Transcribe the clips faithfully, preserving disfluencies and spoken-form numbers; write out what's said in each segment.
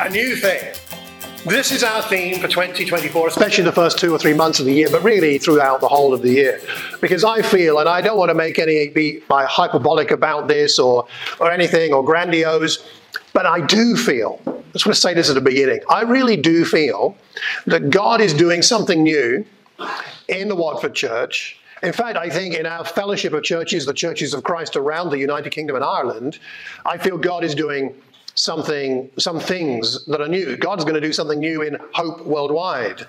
a new thing. This is our theme for twenty twenty-four, especially the first two or three months of the year, but really throughout the whole of the year. Because I feel, and I don't want to make any be hyperbolic about this or, or anything or grandiose, but I do feel, I just want to say this at the beginning, I really do feel that God is doing something new in the Watford Church. In fact, I think in our fellowship of churches, the churches of Christ around the United Kingdom and Ireland, I feel God is doing something, some things that are new. God's going to do something new in Hope Worldwide.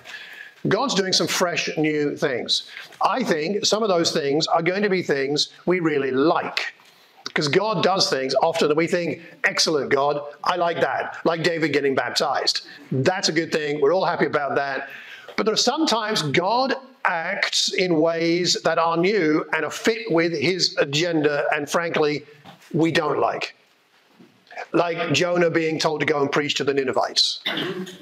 God's doing some fresh new things. I think some of those things are going to be things we really like, because God does things often that we think, excellent God, I like that. Like David getting baptized. That's a good thing. We're all happy about that. But there are sometimes God acts in ways that are new and are fit with his agenda, and frankly, we don't like. Like Jonah being told to go and preach to the Ninevites.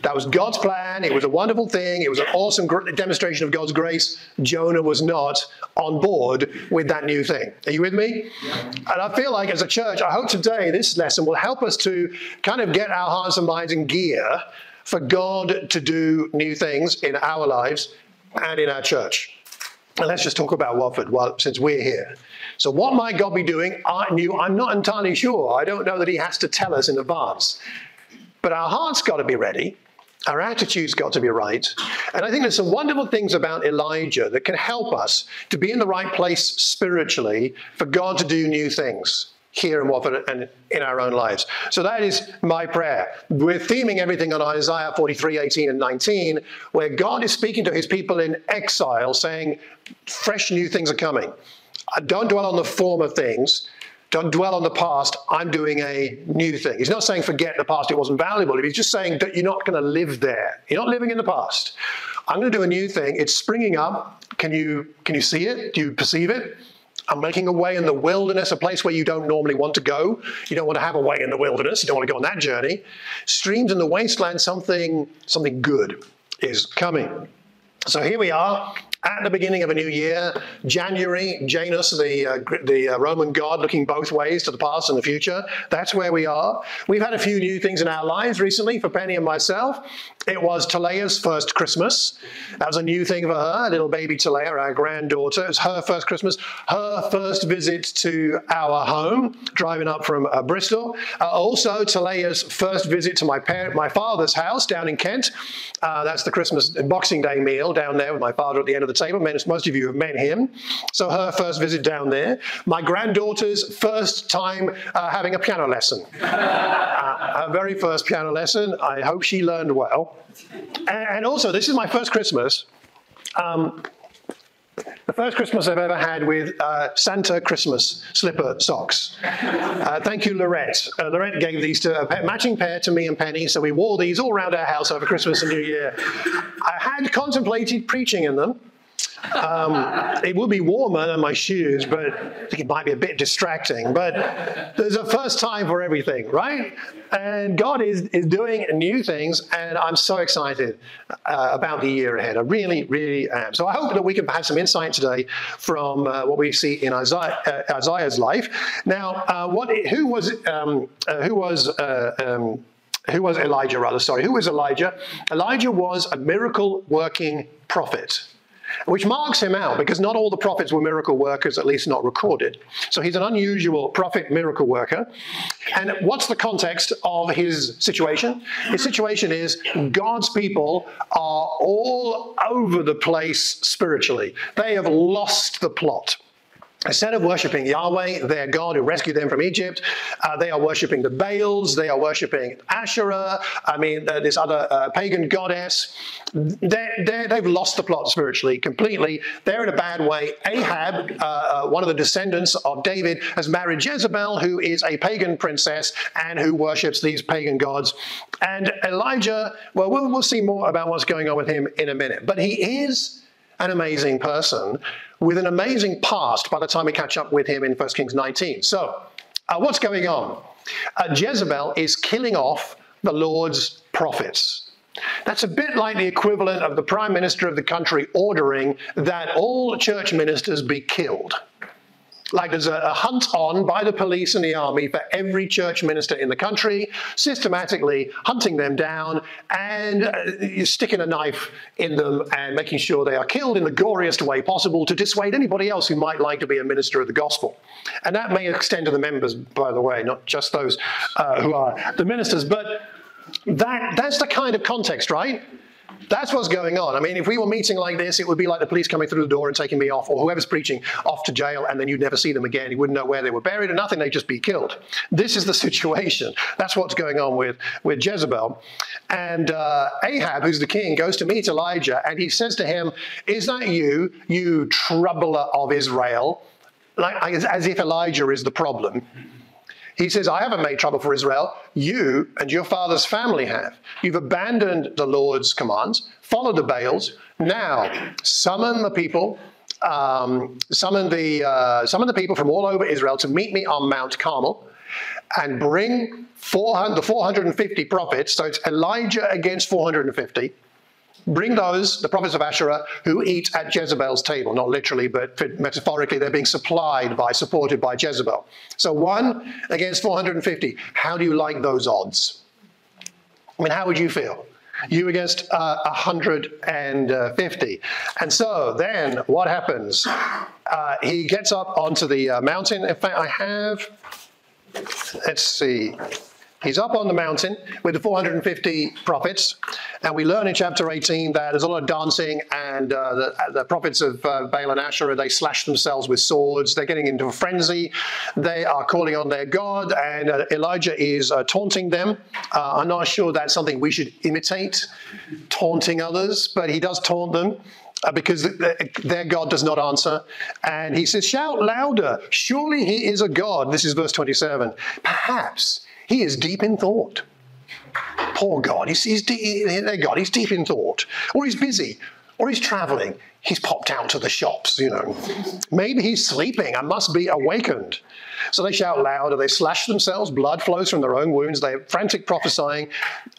That was God's plan. It was a wonderful thing. It was an awesome gr- demonstration of God's grace. Jonah was not on board with that new thing. Are you with me? Yeah. And I feel like as a church, I hope today this lesson will help us to kind of get our hearts and minds in gear for God to do new things in our lives and in our church. And let's just talk about Watford while, since we're here. So what might God be doing? I knew, I'm not entirely sure. I don't know that he has to tell us in advance. But our heart's got to be ready. Our attitude's got to be right. And I think there's some wonderful things about Elijah that can help us to be in the right place spiritually for God to do new things here in Watford and in our own lives. So that is my prayer. We're theming everything on Isaiah forty-three, eighteen and nineteen, where God is speaking to his people in exile, saying fresh new things are coming. Don't dwell on the former things. Don't dwell on the past. I'm doing a new thing. He's not saying forget the past. It wasn't valuable. He's just saying that you're not going to live there. You're not living in the past. I'm going to do a new thing. It's springing up. Can you, can you see it? Do you perceive it? I'm making a way in the wilderness, a place where you don't normally want to go. You don't want to have a way in the wilderness. You don't want to go on that journey. Streams in the wasteland, something, something good is coming. So here we are at the beginning of a new year, January, Janus, the uh, the uh, Roman god looking both ways to the past and the future. That's where we are. We've had a few new things in our lives recently for Penny and myself. It was Talea's first Christmas. That was a new thing for her, little baby Talea, our granddaughter. It was her first Christmas, her first visit to our home, driving up from uh, Bristol. Uh, also, Talea's first visit to my parent, my father's house down in Kent. Uh, that's the Christmas Boxing Day meal down there with my father at the end of the table. Most of you have met him. So her first visit down there. My granddaughter's first time uh, having a piano lesson. uh, her very first piano lesson. I hope she learned well. And also, this is my first Christmas. Um, the first Christmas I've ever had with uh, Santa Christmas slipper socks. Uh, thank you, Lorette. Uh, Lorette gave these to a matching pair to me and Penny, so we wore these all around our house over Christmas and New Year. I had contemplated preaching in them. Um, it would be warmer than my shoes, but I think it might be a bit distracting. But there's a first time for everything, right? And God is, is doing new things, and I'm so excited uh, about the year ahead. I really, really am. So I hope that we can have some insight today from uh, what we see in Isaiah, uh, Isaiah's life. Now, uh, what who was um, uh, who was uh, um, who was Elijah? Rather, sorry, who was Elijah? Elijah was a miracle-working prophet, which marks him out because not all the prophets were miracle workers, at least not recorded. So he's an unusual prophet miracle worker. And what's the context of his situation? His situation is God's people are all over the place spiritually. They have lost the plot. Instead of worshipping Yahweh, their God who rescued them from Egypt, uh, they are worshipping the Baals, they are worshipping Asherah, I mean, uh, this other uh, pagan goddess. They're, they're, they've lost the plot spiritually completely. They're in a bad way. Ahab, uh, one of the descendants of David, has married Jezebel, who is a pagan princess and who worships these pagan gods. And Elijah, well, we'll, we'll see more about what's going on with him in a minute. But he is an amazing person with an amazing past by the time we catch up with him in First Kings nineteen. So, uh, what's going on? Uh, Jezebel is killing off the Lord's prophets. That's a bit like the equivalent of the prime minister of the country ordering that all church ministers be killed. Like there's a hunt on by the police and the army for every church minister in the country, systematically hunting them down and sticking a knife in them and making sure they are killed in the goriest way possible to dissuade anybody else who might like to be a minister of the gospel. And that may extend to the members, by the way, not just those uh, who are the ministers. But that, that's the kind of context, right? That's what's going on. I mean, if we were meeting like this, it would be like the police coming through the door and taking me off, or whoever's preaching, off to jail, and then you'd never see them again. You wouldn't know where they were buried or nothing. They'd just be killed. This is the situation. That's what's going on with, with Jezebel. And uh, Ahab, who's the king, goes to meet Elijah, and he says to him, "Is that you, you troubler of Israel?" Like, as, as if Elijah is the problem. He says, "I haven't made trouble for Israel. You and your father's family have. You've abandoned the Lord's commands, followed the Baals. Now summon the people, um, summon the uh, summon the people from all over Israel to meet me on Mount Carmel, and bring four hundred, the four hundred fifty prophets." So it's Elijah against four hundred fifty. Bring those, the prophets of Asherah, who eat at Jezebel's table. Not literally, but metaphorically, they're being supplied by, supported by Jezebel. So one against four hundred fifty. How do you like those odds? I mean, how would you feel? You against uh, one hundred fifty. And so then what happens? Uh, he gets up onto the uh, mountain. In fact, I have, let's see. He's up on the mountain with the four hundred fifty prophets, and we learn in chapter eighteen that there's a lot of dancing, and uh, the, the prophets of uh, Baal and Asherah, they slash themselves with swords. They're getting into a frenzy. They are calling on their God, and uh, Elijah is uh, taunting them. Uh, I'm not sure that's something we should imitate, taunting others, but he does taunt them. Uh, because th th their God does not answer. And he says, "Shout louder, surely he is a God." This is verse twenty-seven. "Perhaps he is deep in thought." Poor God, he's, he's deep, their God, he's deep in thought. Or he's busy, or he's traveling. He's popped out to the shops, you know. Maybe he's sleeping. I must be awakened. So they shout louder. They slash themselves. Blood flows from their own wounds. They're frantic prophesying.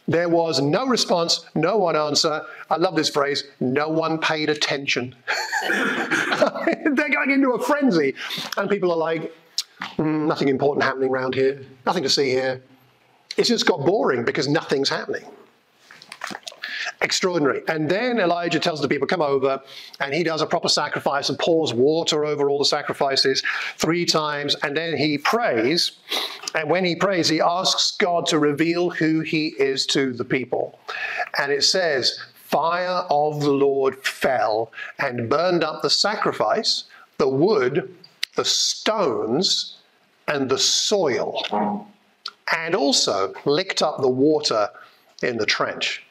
There was no response. No one answer. I love this phrase. No one paid attention. They're going into a frenzy. And people are like, mm, nothing important happening around here. Nothing to see here. It's just got boring because nothing's happening. Extraordinary. And then Elijah tells the people, come over, and he does a proper sacrifice and pours water over all the sacrifices three times. And then he prays. And when he prays, he asks God to reveal who he is to the people. And it says, fire of the Lord fell and burned up the sacrifice, the wood, the stones, and the soil, and also licked up the water in the trench.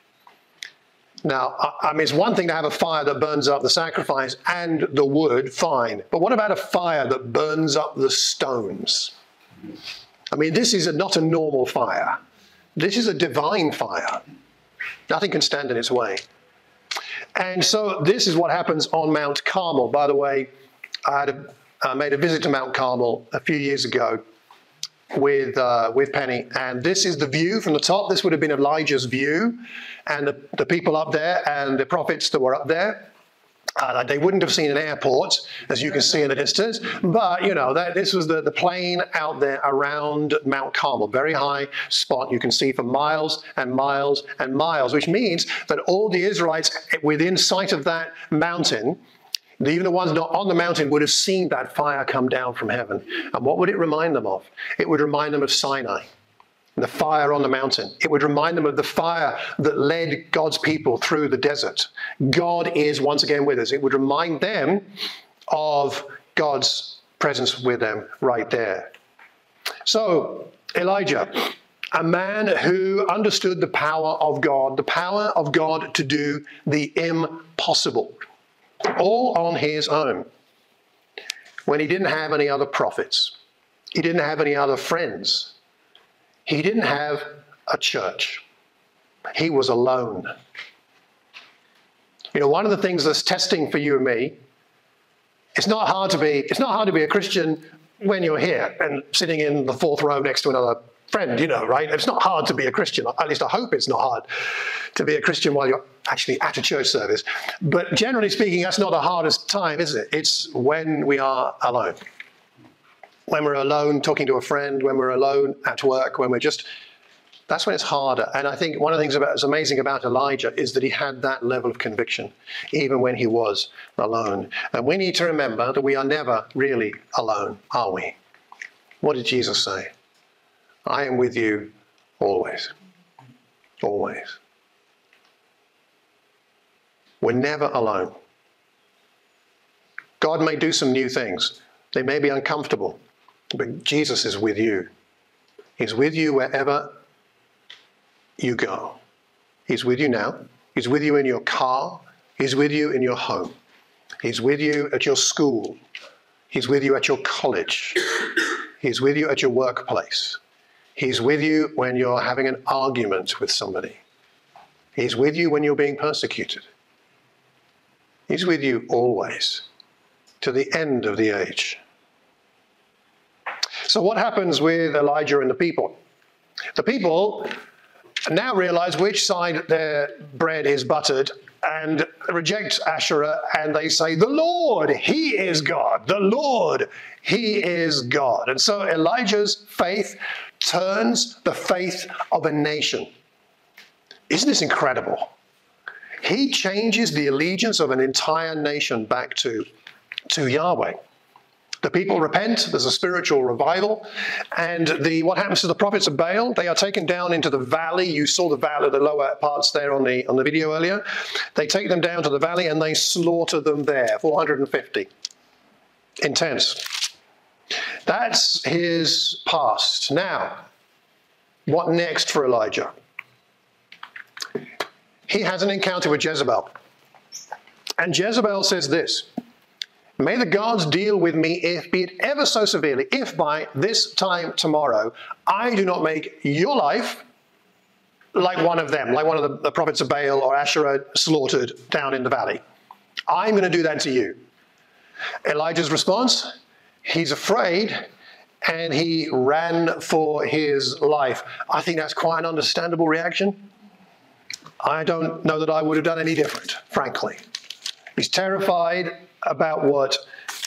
Now, I mean, it's one thing to have a fire that burns up the sacrifice and the wood, fine. But what about a fire that burns up the stones? I mean, this is a, not a normal fire. This is a divine fire. Nothing can stand in its way. And so this is what happens on Mount Carmel. By the way, I had a, uh, made a visit to Mount Carmel a few years ago with uh, with Penny, and this is the view from the top. This would have been Elijah's view, and the, the people up there and the prophets that were up there. Uh, they wouldn't have seen an airport, as you can see in the distance, but you know, that, this was the, the plain out there around Mount Carmel, very high spot you can see for miles and miles and miles, which means that all the Israelites within sight of that mountain, even the ones not on the mountain, would have seen that fire come down from heaven. And what would it remind them of? It would remind them of Sinai, the fire on the mountain. It would remind them of the fire that led God's people through the desert. God is once again with us. It would remind them of God's presence with them right there. So Elijah, a man who understood the power of God, the power of God to do the impossible, all on his own, when he didn't have any other prophets. He didn't have any other friends. He didn't have a church. He was alone. You know, one of the things that's testing for you and me, it's not hard to be, it's not hard to be a Christian when you're here and sitting in the fourth row next to another friend, you know, right? It's not hard to be a Christian. At least I hope it's not hard to be a Christian while you're actually at a church service. But generally speaking, that's not the hardest time, is it? It's when we are alone. when we're alone talking to a friend, when we're alone at work, when we're just, that's when it's harder. And I think one of the things about, that's amazing about Elijah is that he had that level of conviction, even when he was alone. And we need to remember that we are never really alone, are we? What did Jesus say? I am with you always, always. We're never alone. God may do some new things. They may be uncomfortable, but Jesus is with you. He's with you wherever you go. He's with you now. He's with you in your car. He's with you in your home. He's with you at your school. He's with you at your college. He's with you at your workplace. He's with you when you're having an argument with somebody. He's with you when you're being persecuted. He's with you always, to the end of the age. So what happens with Elijah and the people? The people now realize which side their bread is buttered and reject Asherah, and they say, the Lord, he is God. The Lord, he is God. And so Elijah's faith turns the faith of a nation. Isn't this incredible? He changes the allegiance of an entire nation back to, to Yahweh. The people repent, there's a spiritual revival, and the, what happens to the prophets of Baal? They are taken down into the valley. You saw the valley, the lower parts there on the, on the video earlier. They take them down to the valley and they slaughter them there, four hundred fifty. Intense. That's his past. Now, what next for Elijah? He has an encounter with Jezebel. And Jezebel says this, may the gods deal with me, if be it ever so severely, if by this time tomorrow I do not make your life like one of them, like one of the, the prophets of Baal or Asherah slaughtered down in the valley. I'm going to do that to you. Elijah's response, he's afraid and he ran for his life. I think that's quite an understandable reaction. I don't know that I would have done any different, frankly. He's terrified about what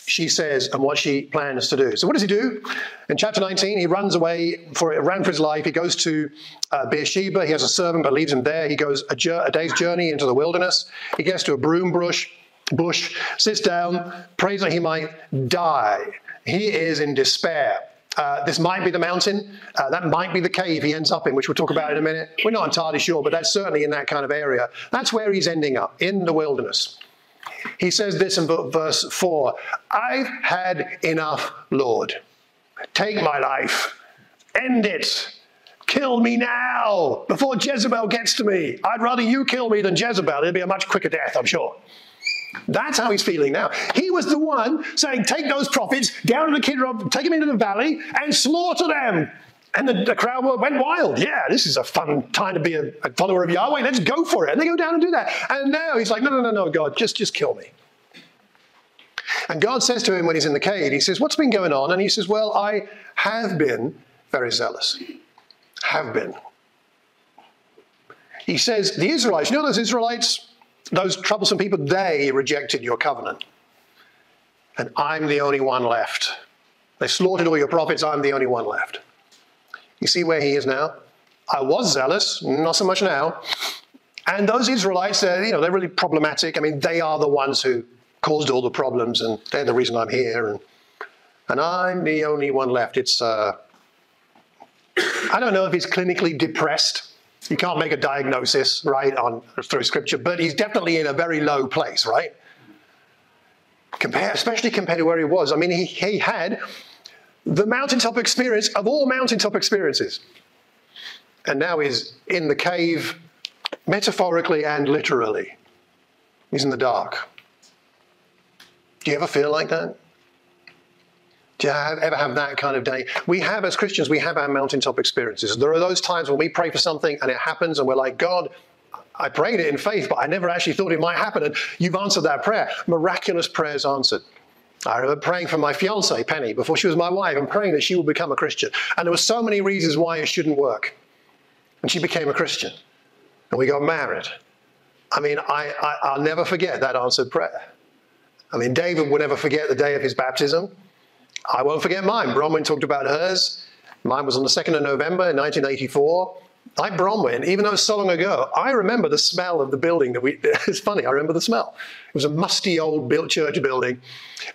she says and what she plans to do. So what does he do? In chapter nineteen, he runs away, for, ran for his life. He goes to uh, Beersheba. He has a servant, but leaves him there. He goes a, jour a day's journey into the wilderness. He gets to a broom bush, bush, sits down, prays that he might die. He is in despair. Uh, this might be the mountain. Uh, that might be the cave he ends up in, which we'll talk about in a minute. We're not entirely sure, but that's certainly in that kind of area. That's where he's ending up, in the wilderness. He says this in verse four, I've had enough, Lord. Take my life. End it. Kill me now, before Jezebel gets to me. I'd rather you kill me than Jezebel. It'd be a much quicker death, I'm sure. That's how he's feeling now. He was the one saying, take those prophets down to the Kidron, take them into the valley and slaughter them. And the, the crowd went wild. Yeah, this is a fun time to be a, a follower of Yahweh. Let's go for it. And they go down and do that. And now he's like, no, no, no, no, God, just, just kill me. And God says to him when he's in the cave, he says, what's been going on? And he says, well, I have been very zealous. Have been. He says, the Israelites, you know those Israelites? Those troublesome people, they rejected your covenant. And I'm the only one left. They slaughtered all your prophets. I'm the only one left. You see where he is now? I was zealous, not so much now. And those Israelites, uh, you know, they're really problematic. I mean, they are the ones who caused all the problems, and they're the reason I'm here. And, and I'm the only one left. It's, uh, I don't know if he's clinically depressed. You can't make a diagnosis, right, on, through Scripture, but he's definitely in a very low place, right? Compare, especially compared to where he was. I mean, he, he had the mountaintop experience of all mountaintop experiences. And now he's in the cave, metaphorically and literally. He's in the dark. Do you ever feel like that? Do you have, ever have that kind of day? We have, as Christians, we have our mountaintop experiences. There are those times when we pray for something and it happens and we're like, God, I prayed it in faith, but I never actually thought it might happen. And you've answered that prayer. Miraculous prayers answered. I remember praying for my fiancée, Penny, before she was my wife, and praying that she would become a Christian. And there were so many reasons why it shouldn't work. And she became a Christian. And we got married. I mean, I, I, I'll never forget that answered prayer. I mean, David will never forget the day of his baptism. I won't forget mine. Bronwyn talked about hers. Mine was on the second of November in nineteen eighty-four. I Bronwyn, even though it's so long ago, I remember the smell of the building that we, it's funny, I remember the smell. It was a musty old built church building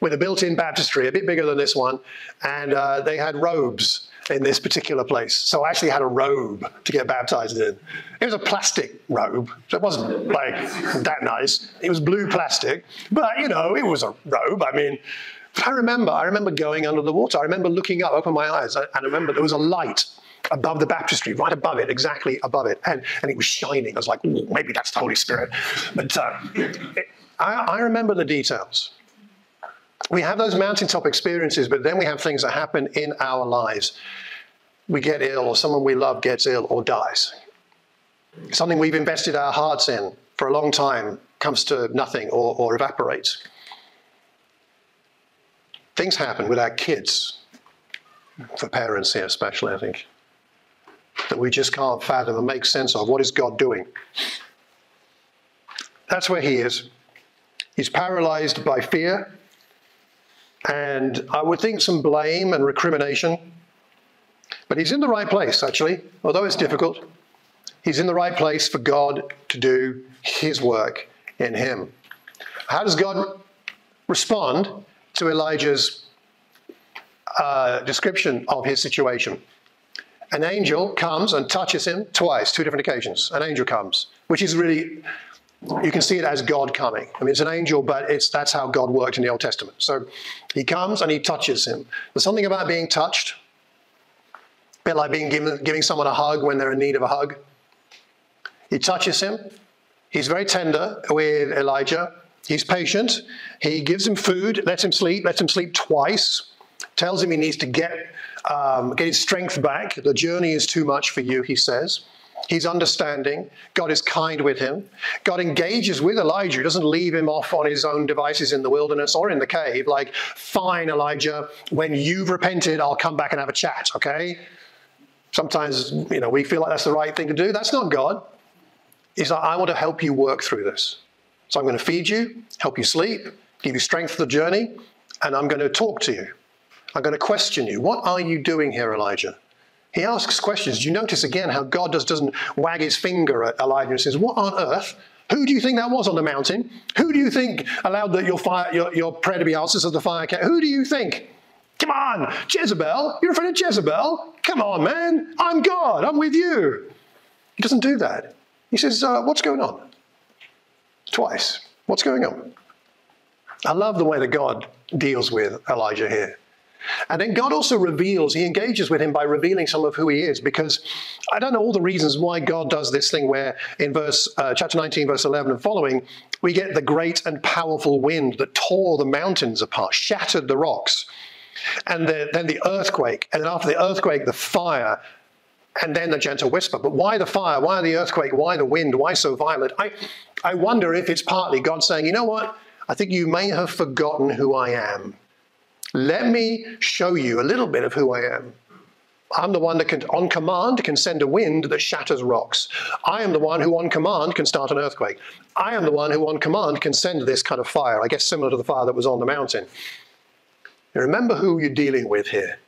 with a built-in baptistry, a bit bigger than this one, and uh, they had robes in this particular place. So I actually had a robe to get baptized in. It was a plastic robe, so it wasn't like that nice. It was blue plastic, but you know, it was a robe, I mean, but I remember, I remember going under the water. I remember looking up, open my eyes, and I remember there was a light above the baptistry, right above it, exactly above it. And, and it was shining. I was like, ooh, maybe that's the Holy Spirit. But uh, it, I, I remember the details. We have those mountaintop experiences, but then we have things that happen in our lives. We get ill, or someone we love gets ill or dies. Something we've invested our hearts in for a long time comes to nothing or, or evaporates. Things happen with our kids, for parents here especially, I think, that we just can't fathom and make sense of. What is God doing? That's where he is. He's paralyzed by fear, and I would think some blame and recrimination. But he's in the right place, actually, although it's difficult. He's in the right place for God to do his work in him. How does God respond to Elijah's uh, description of his situation? An angel comes and touches him twice, two different occasions. An angel comes, which is really, you can see it as God coming. I mean, it's an angel, but it's that's how God worked in the Old Testament. So he comes and he touches him. There's something about being touched, a bit like being given, giving someone a hug when they're in need of a hug. He touches him. He's very tender with Elijah. He's patient. He gives him food, lets him sleep, lets him sleep twice, tells him he needs to get, um, get his strength back. The journey is too much for you, he says. He's understanding. God is kind with him. God engages with Elijah. He doesn't leave him off on his own devices in the wilderness or in the cave. Like, fine, Elijah, when you've repented, I'll come back and have a chat, okay? Sometimes, you know, we feel like that's the right thing to do. That's not God. He's like, I want to help you work through this. So I'm going to feed you, help you sleep, give you strength for the journey, and I'm going to talk to you. I'm going to question you. What are you doing here, Elijah? He asks questions. Do you notice again how God just doesn't wag his finger at Elijah and says, what on earth? Who do you think that was on the mountain? Who do you think allowed that your, fire, your, your prayer to be answered so the fire came? Who do you think? Come on, Jezebel. You're afraid of Jezebel? Come on, man. I'm God. I'm with you. He doesn't do that. He says, uh, what's going on? Twice. What's going on? I love the way that God deals with Elijah here. And then God also reveals, he engages with him by revealing some of who he is, because I don't know all the reasons why God does this thing where in verse uh, chapter nineteen, verse eleven and following, we get the great and powerful wind that tore the mountains apart, shattered the rocks, and the, then the earthquake, and then after the earthquake, the fire, and then the gentle whisper. But why the fire? Why the earthquake? Why the wind? Why so violent? I, I wonder if it's partly God saying, you know what? I think you may have forgotten who I am. Let me show you a little bit of who I am. I'm the one that can, on command, can send a wind that shatters rocks. I am the one who on command can start an earthquake. I am the one who on command can send this kind of fire, I guess similar to the fire that was on the mountain. You remember who you're dealing with here,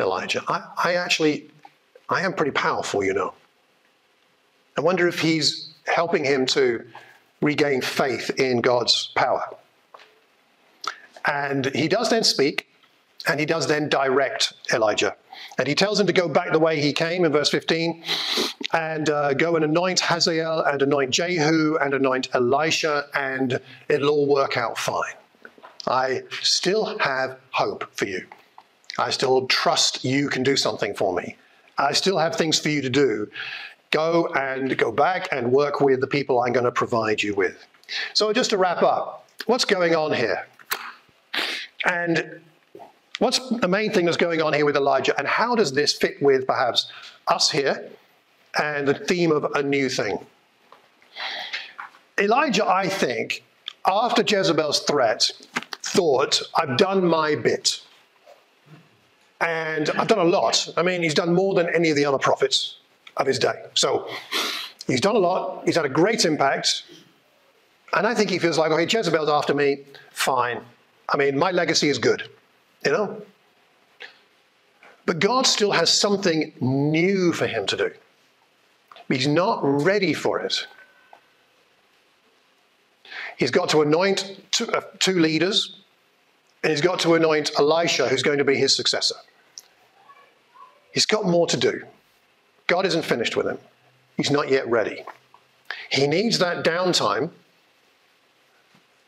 Elijah. I, I actually... I am pretty powerful, you know. I wonder if he's helping him to regain faith in God's power. And he does then speak, and he does then direct Elijah. And he tells him to go back the way he came in verse fifteen, and uh, go and anoint Hazael, and anoint Jehu, and anoint Elisha, and it'll all work out fine. I still have hope for you. I still trust you can do something for me. I still have things for you to do. Go and go back and work with the people I'm going to provide you with. So just to wrap up, what's going on here? And what's the main thing that's going on here with Elijah? And how does this fit with perhaps us here and the theme of a new thing? Elijah, I think, after Jezebel's threat, thought, I've done my bit. And I've done a lot. I mean, he's done more than any of the other prophets of his day. So he's done a lot. He's had a great impact. And I think he feels like, okay, Jezebel's after me. Fine. I mean, my legacy is good. You know, But God still has something new for him to do. He's not ready for it. He's got to anoint two, uh, two leaders, and he's got to anoint Elisha, who's going to be his successor. He's got more to do. God isn't finished with him. He's not yet ready. He needs that downtime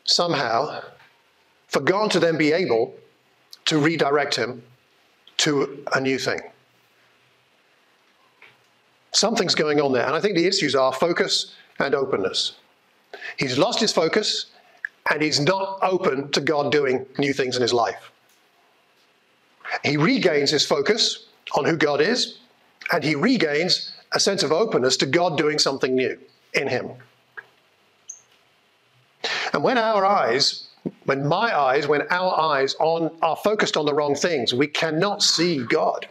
somehow for God to then be able to redirect him to a new thing. Something's going on there. And I think the issues are focus and openness. He's lost his focus and he's not open to God doing new things in his life. He regains his focus on who God is, and he regains a sense of openness to God doing something new in him. And when our eyes, when my eyes, when our eyes on, are focused on the wrong things, we cannot see God.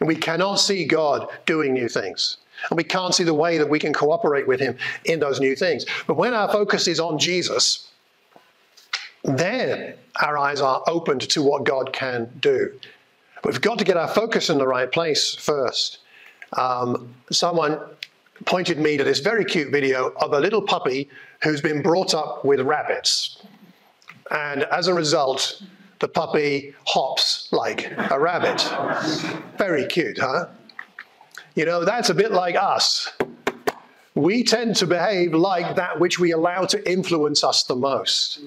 And we cannot see God doing new things. And we can't see the way that we can cooperate with him in those new things. But when our focus is on Jesus, then our eyes are opened to what God can do. We've got to get our focus in the right place first. Um, someone pointed me to this very cute video of a little puppy who's been brought up with rabbits. And as a result, the puppy hops like a rabbit. Very cute, huh? You know, that's a bit like us. We tend to behave like that which we allow to influence us the most.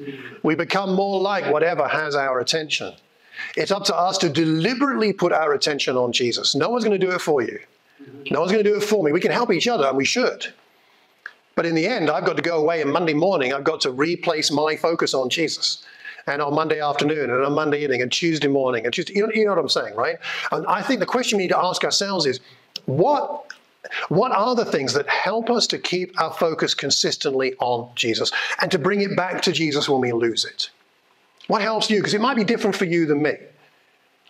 We become more like whatever has our attention. It's up to us to deliberately put our attention on Jesus. No one's going to do it for you. No one's going to do it for me. We can help each other, and we should. But in the end, I've got to go away, and Monday morning, I've got to replace my focus on Jesus. And on Monday afternoon, and on Monday evening, and Tuesday morning, and Tuesday, you know, you know what I'm saying, right? And I think the question we need to ask ourselves is, what, what are the things that help us to keep our focus consistently on Jesus and to bring it back to Jesus when we lose it? What helps you? Because it might be different for you than me.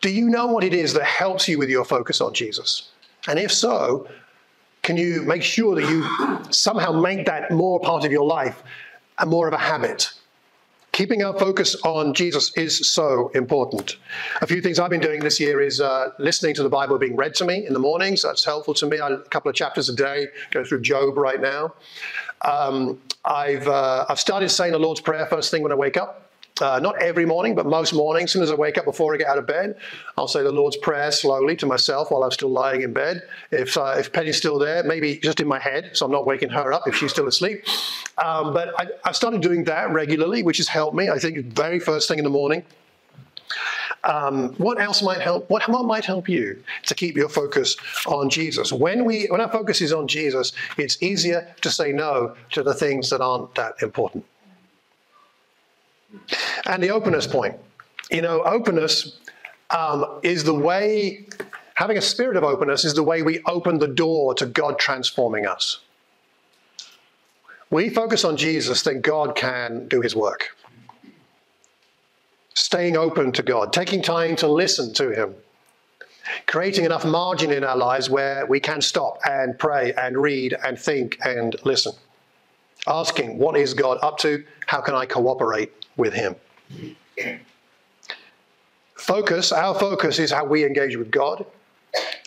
Do you know what it is that helps you with your focus on Jesus? And if so, can you make sure that you somehow make that more part of your life and more of a habit? Keeping our focus on Jesus is so important. A few things I've been doing this year is uh, listening to the Bible being read to me in the mornings. That's helpful to me. I, a couple of chapters a day, go through Job right now. Um, I've, uh, I've started saying the Lord's Prayer first thing when I wake up. Uh, not every morning, but most mornings, as soon as I wake up before I get out of bed, I'll say the Lord's Prayer slowly to myself while I'm still lying in bed. If, uh, if Penny's still there, maybe just in my head, so I'm not waking her up if she's still asleep. Um, but I, I've started doing that regularly, which has helped me, I think, very first thing in the morning. Um, what else might help? What, what might help you to keep your focus on Jesus? When we, when our focus is on Jesus, it's easier to say no to the things that aren't that important. And the openness point, you know, openness um, is the way, having a spirit of openness is the way we open the door to God transforming us. We focus on Jesus, then God can do his work. Staying open to God, taking time to listen to him, creating enough margin in our lives where we can stop and pray and read and think and listen. Asking, what is God up to? How can I cooperate with him? Focus, our focus is how we engage with God.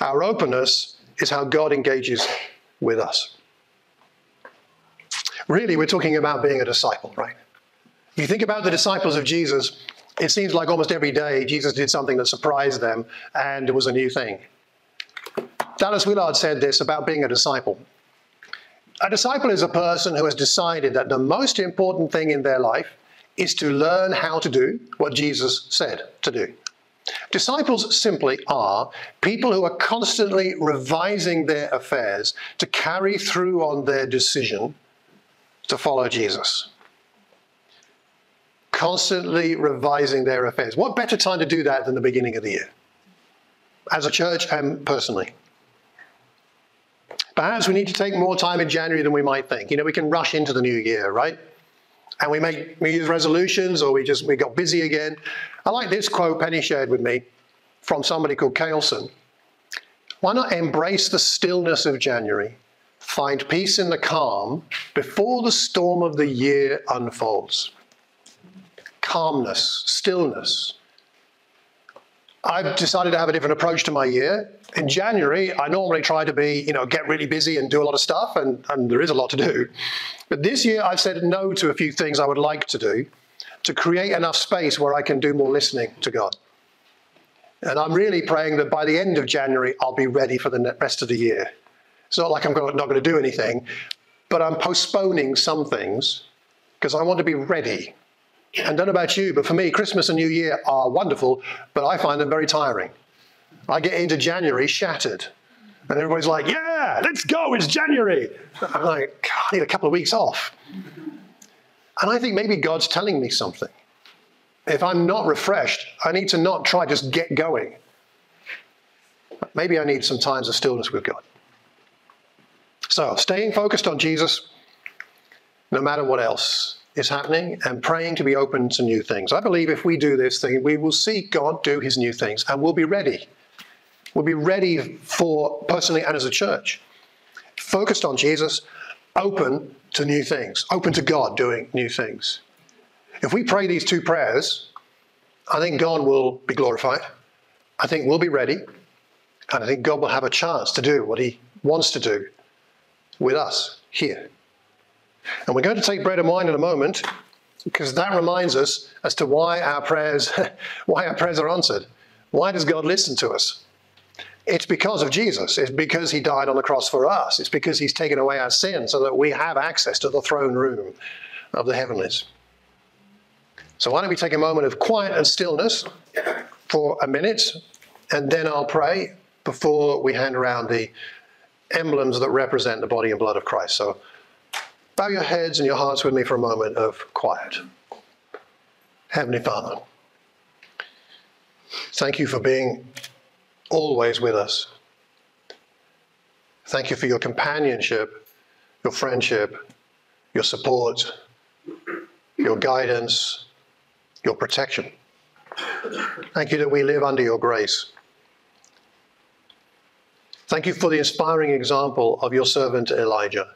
Our openness is how God engages with us. Really, we're talking about being a disciple, right? You think about the disciples of Jesus, it seems like almost every day Jesus did something that surprised them and it was a new thing. Dallas Willard said this about being a disciple. A disciple is a person who has decided that the most important thing in their life is to learn how to do what Jesus said to do. Disciples simply are people who are constantly revising their affairs to carry through on their decision to follow Jesus. Constantly revising their affairs. What better time to do that than the beginning of the year? As a church and personally. Perhaps we need to take more time in January than we might think. You know, we can rush into the new year, right? And we make we use resolutions, or we just we got busy again. I like this quote Penny shared with me from somebody called Kaleson. Why not embrace the stillness of January, find peace in the calm before the storm of the year unfolds? Calmness, stillness. I've decided to have a different approach to my year. In January, I normally try to be, you know, get really busy and do a lot of stuff, and, and there is a lot to do. But this year, I've said no to a few things I would like to do to create enough space where I can do more listening to God. And I'm really praying that by the end of January, I'll be ready for the rest of the year. It's not like I'm not going to do anything, but I'm postponing some things because I want to be ready. And I don't know about you, but for me, Christmas and New Year are wonderful, but I find them very tiring. I get into January shattered. And everybody's like, yeah, let's go, it's January. I'm like, God, I need a couple of weeks off. And I think maybe God's telling me something. If I'm not refreshed, I need to not try just get going. Maybe I need some times of stillness with God. So staying focused on Jesus, no matter what else is happening, and praying to be open to new things. I believe if we do this thing, we will see God do his new things, and we'll be ready. We'll be ready for, personally and as a church, focused on Jesus, open to new things, open to God doing new things. If we pray these two prayers, I think God will be glorified. I think we'll be ready. And I think God will have a chance to do what he wants to do with us here. And we're going to take bread and wine in a moment, because that reminds us as to why our prayers, why our prayers are answered. Why does God listen to us? It's because of Jesus. It's because he died on the cross for us. It's because he's taken away our sin so that we have access to the throne room of the heavenlies. So why don't we take a moment of quiet and stillness for a minute, and then I'll pray before we hand around the emblems that represent the body and blood of Christ. So bow your heads and your hearts with me for a moment of quiet. Heavenly Father, thank you for being always with us. Thank you for your companionship, your friendship, your support, your guidance, your protection. Thank you that we live under your grace. Thank you for the inspiring example of your servant Elijah.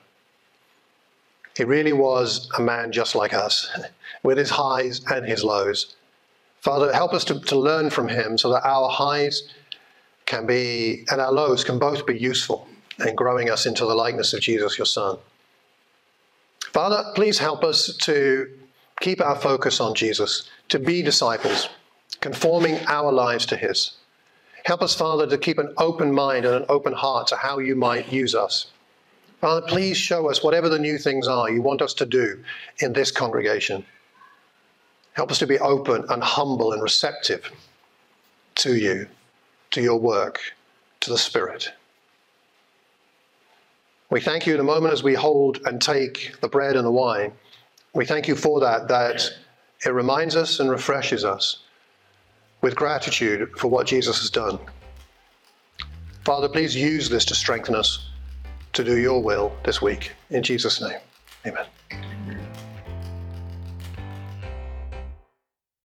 He really was a man just like us, with his highs and his lows. Father, help us to, to learn from him so that our highs can be, and our lows can both be useful in growing us into the likeness of Jesus, your Son. Father, please help us to keep our focus on Jesus, to be disciples, conforming our lives to his. Help us, Father, to keep an open mind and an open heart to how you might use us. Father, please show us whatever the new things are you want us to do in this congregation. Help us to be open and humble and receptive to you, to your work, to the Spirit. We thank you in a moment as we hold and take the bread and the wine. We thank you for that, that it reminds us and refreshes us with gratitude for what Jesus has done. Father, please use this to strengthen us to do your will this week. In Jesus' name, amen.